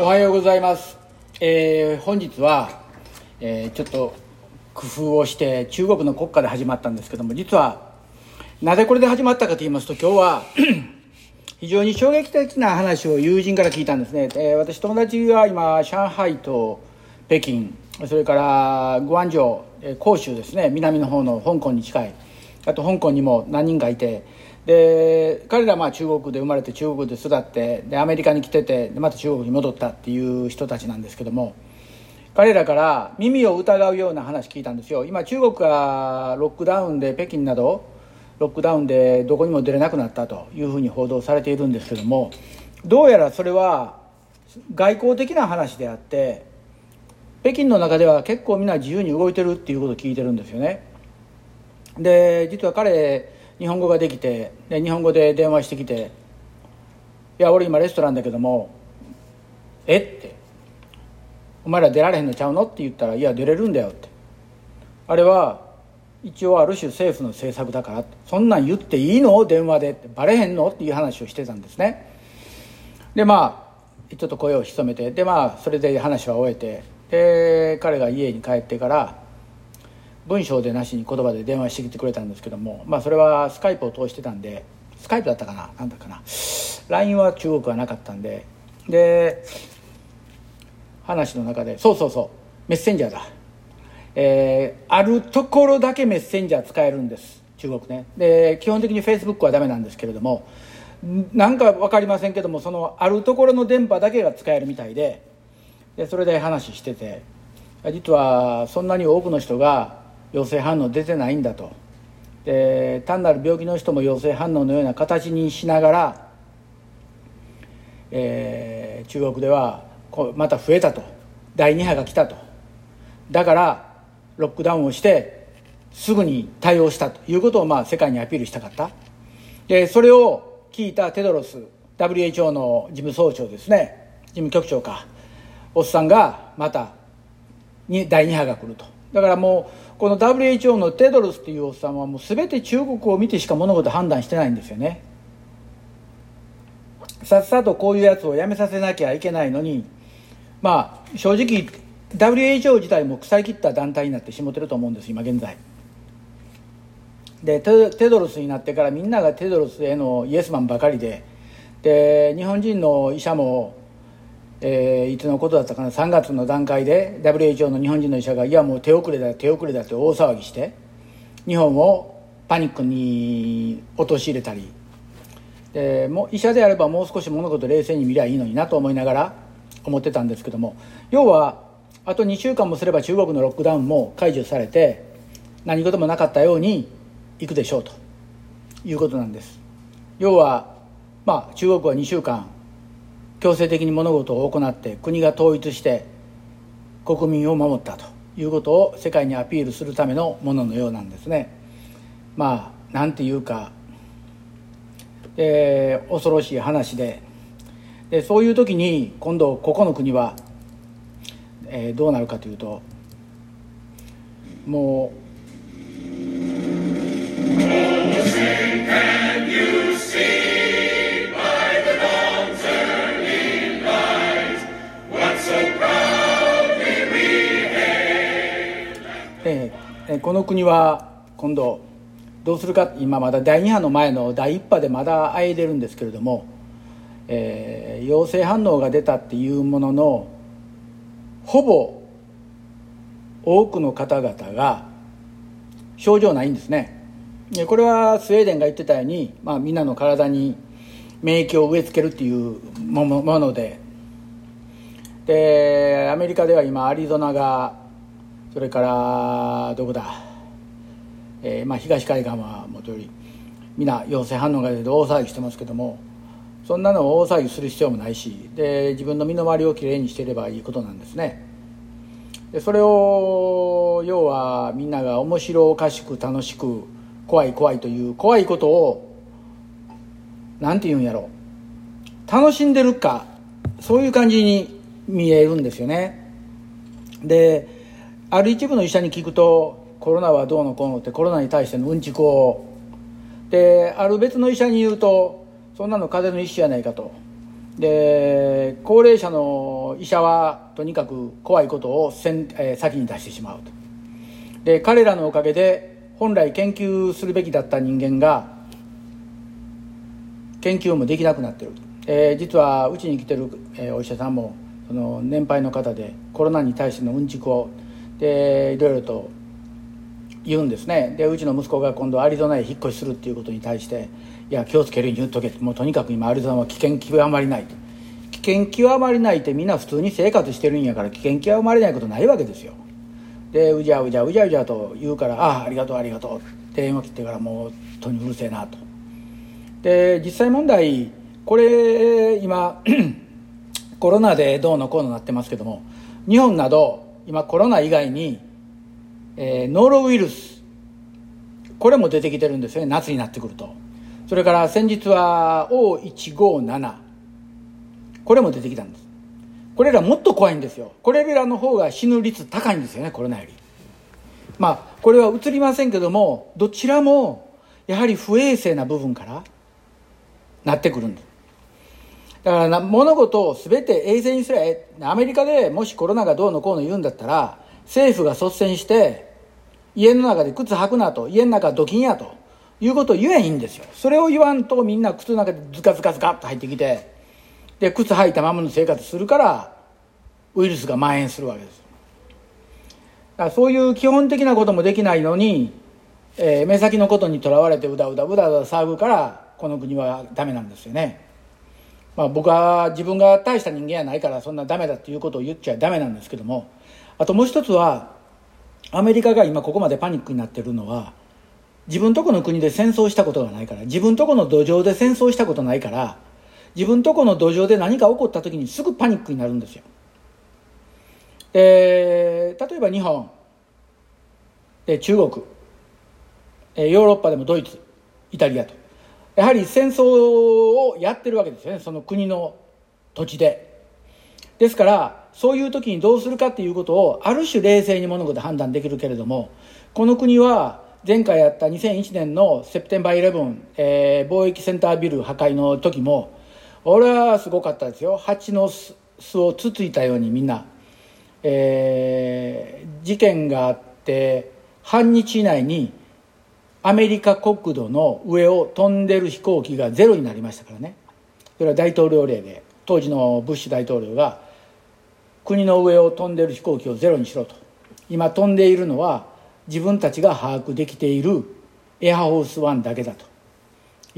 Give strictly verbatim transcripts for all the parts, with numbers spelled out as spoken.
おはようございます、えー、本日は、えー、ちょっと工夫をして中国の国歌で始まったんですけども、実はなぜこれで始まったかと言いますと、今日は非常に衝撃的な話を友人から聞いたんですね、えー、私友達が今上海と北京、それからグアンジョウ、広州ですね、南の方の香港に近い、あと香港にも何人かいて、で彼らはまあ中国で生まれて中国で育って、でアメリカに来てて、でまた中国に戻ったっていう人たちなんですけども、彼らから耳を疑うような話聞いたんですよ。今中国がロックダウンで、北京などロックダウンでどこにも出れなくなったというふうに報道されているんですけども、どうやらそれは外交的な話であって、北京の中では結構みんな自由に動いてるっていうことを聞いてるんですよね。で実は彼日本語ができて、で日本語で電話してきて、いや俺今レストランだけども、えってお前ら出られへんのちゃうのって言ったら、いや出れるんだよって、あれは一応ある種政府の政策だから、そんなん言っていいの電話でって、バレへんのっていう話をしてたんですね。でまあちょっと声を潜めて、でまあそれで話は終えて、で彼が家に帰ってから文章でなしに言葉で電話してきてくれたんですけども、まあそれはスカイプを通してたんで、スカイプだったかな、なんだかな、 ライン は中国はなかったんで、で話の中でそうそうそうメッセンジャーだ、えー、あるところだけメッセンジャー使えるんです中国ね。で基本的に Facebook はダメなんですけれども、なんか分かりませんけども、そのあるところの電波だけが使えるみたいで、でそれで話してて、実はそんなに多くの人が陽性反応出てないんだと、で単なる病気の人も陽性反応のような形にしながら、えー、中国ではまた増えたと、だいに波が来たと、だからロックダウンをしてすぐに対応したということをまあ世界にアピールしたかった。でそれを聞いたテドロス ダブリューエイチオー の事務総長ですね、事務局長かおっさんが、またにだいに波が来ると、だからもうこの ダブリューエイチオー のテドロスというおっさんはもう全て中国を見てしか物事判断してないんですよね。さっさとこういうやつをやめさせなきゃいけないのに、まあ正直 ダブリューエイチオー 自体も腐りきった団体になってしもてると思うんです今現在で。テドロスになってからみんながテドロスへのイエスマンばかりで、で日本人の医者もえー、いつのことだったかな、さんがつの段階で ダブリューエイチオー の日本人の医者が、いやもう手遅れだ手遅れだって大騒ぎして、日本をパニックに陥れたり、でもう医者であればもう少し物事冷静に見りゃいいのになと思いながら思ってたんですけども、要はあとにしゅうかんもすれば中国のロックダウンも解除されて何事もなかったようにいくでしょうということなんです。要はまあ中国はにしゅうかん強制的に物事を行って、国が統一して国民を守ったということを世界にアピールするためのもののようなんですね。まあなんていうか、えー、恐ろしい話で、でそういう時に今度ここの国は、えー、どうなるかというと、もうこの国は今度どうするか、今まだだいに波の前のだいいち波でまだあえいでるんですけれども、えー、陽性反応が出たっていうものの、ほぼ多くの方々が症状ないんですね。これはスウェーデンが言ってたように、まあ、みんなの体に免疫を植え付けるっていうもので、でアメリカでは今アリゾナが、それからどこだ、えーまあ、東海岸はもとよりみんな陽性反応が出て大騒ぎしてますけども、そんなのを大騒ぎする必要もないし、で自分の身の回りをきれいにしていればいいことなんですね。でそれを要はみんなが面白おかしく楽しく怖い怖いという怖いことをなんて言うんやろ、楽しんでるか、そういう感じに見えるんですよね。である一部の医者に聞くと、コロナはどうのこうのって、コロナに対してのうんちくを、である別の医者に言うと、そんなの風邪の一種やないかと、で高齢者の医者はとにかく怖いことを先、えー、先に出してしまうと。で彼らのおかげで本来研究するべきだった人間が研究もできなくなっている、えー、実はうちに来てる、えー、お医者さんもその年配の方でコロナに対してのうんちくをでいろいろと言うんですね。でうちの息子が今度アリゾナへ引っ越しするっていうことに対して、いや気をつけるように言っとけ、もうとにかく今アリゾナは危険極まりないと。危険極まりないってみんな普通に生活してるんやから、危険極まりないことないわけですよ。でうじゃうじゃうじゃうじゃと言うから、ああありがとうありがとうって電話切ってからもうとにうるせえなと。で実際問題これ今コロナでどうのこうのなってますけども、日本など今コロナ以外に、えー、ノロウイルスこれも出てきてるんですよね、夏になってくると。それから先日は オーいちごーなな これも出てきたんです。これらもっと怖いんですよ。これらの方が死ぬ率高いんですよね、コロナより。まあこれは移りませんけども、どちらもやはり不衛生な部分からなってくるんです。だから物事を全て衛生にすれば、アメリカでもしコロナがどうのこうの言うんだったら、政府が率先して家の中で靴履くなと、家の中ドキンやということを言えばいいんですよ。それを言わんとみんな靴の中でズカズカズカっと入ってきて、で靴履いたままの生活するからウイルスが蔓延するわけです。だからそういう基本的なこともできないのに、えー、目先のことにとらわれてうだうだうだうだ騒ぐからこの国はダメなんですよね。まあ、僕は自分が大した人間やないからそんなダメだっていうことを言っちゃダメなんですけども、あともう一つはアメリカが今ここまでパニックになってるのは、自分とこの国で戦争したことがないから、自分とこの土壌で戦争したことないから、自分とこの土壌で何か起こった時にすぐパニックになるんですよ。で例えば日本で中国、ヨーロッパでもドイツ、イタリアと、やはり戦争をやってるわけですよね、その国の土地で。ですからそういう時にどうするかっていうことをある種冷静に物事判断できるけれども、この国は前回やったにせんいちねんのセプテンバーじゅういち、えー、貿易センタービル破壊の時も俺はすごかったですよ。蜂の巣をつついたようにみんな、えー、事件があって半日以内にアメリカ国土の上を飛んでる飛行機がゼロになりましたからね。それは大統領令で、当時のブッシュ大統領が国の上を飛んでる飛行機をゼロにしろと。今飛んでいるのは自分たちが把握できているエアフォースワンだけだと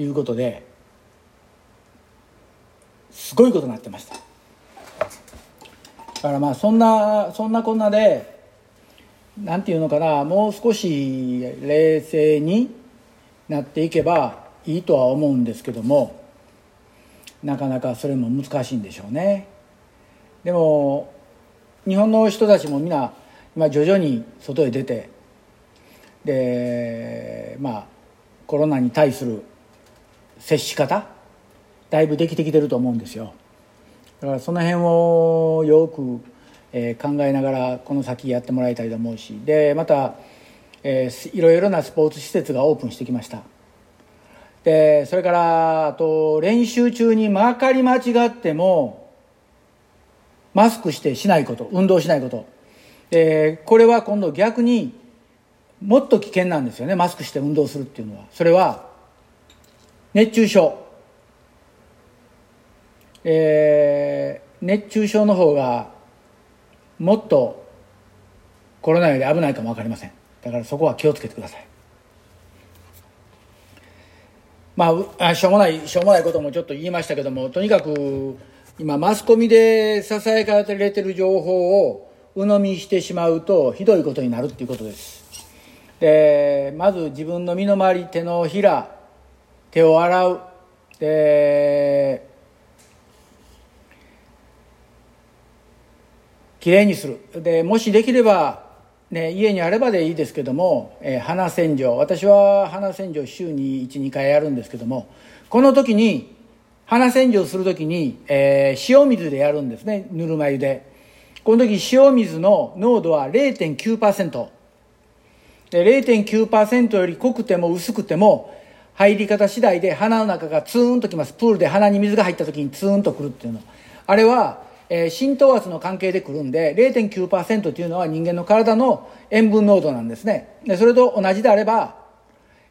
いうことで、すごいことになってました。だからまあそんなそんなこんなで、なんていうのかな、もう少し冷静になっていけばいいとは思うんですけども、なかなかそれも難しいんでしょうね。でも日本の人たちもみんな今徐々に外へ出て、でまあコロナに対する接し方だいぶできてきてると思うんですよ。だからその辺をよくえー、考えながらこの先やってもらいたいと思うし、でまた、えー、いろいろなスポーツ施設がオープンしてきました。でそれからあと練習中にまかり間違ってもマスクしてしないこと、運動しないこと、でこれは今度逆にもっと危険なんですよね。マスクして運動するっていうのは、それは熱中症、えー、熱中症の方がもっとコロナより危ないかも分かりません。だからそこは気をつけてください。まあしょうもないしょうもないこともちょっと言いましたけども、とにかく今マスコミでささやかれてる情報を鵜呑みしてしまうとひどいことになるっていうことです。でまず自分の身の回り、手のひら、手を洗う、できれいにする。でもしできれば、ね、家にあればでいいですけども、えー、鼻洗浄、私は鼻洗浄週に いちにかいやるんですけども、この時に鼻洗浄する時に、えー、塩水でやるんですね、ぬるま湯で。この時塩水の濃度は れいてんきゅうパーセント で れいてんきゅうパーセント より濃くても薄くても入り方次第で鼻の中がツーンときます。プールで鼻に水が入った時にツーンとくるっていうの、あれは、えー、浸透圧の関係でくるんで ゼロ点九パーセント というのは人間の体の塩分濃度なんですね。でそれと同じであれば、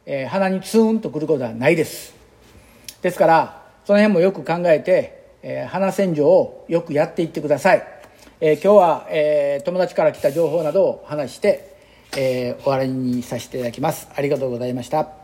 えー、鼻にツーンとくることはないです。ですからその辺もよく考えて、えー、鼻洗浄をよくやっていってください。えー、今日は、えー、友達から来た情報などを話して、えー、終わりにさせていただきます。ありがとうございました。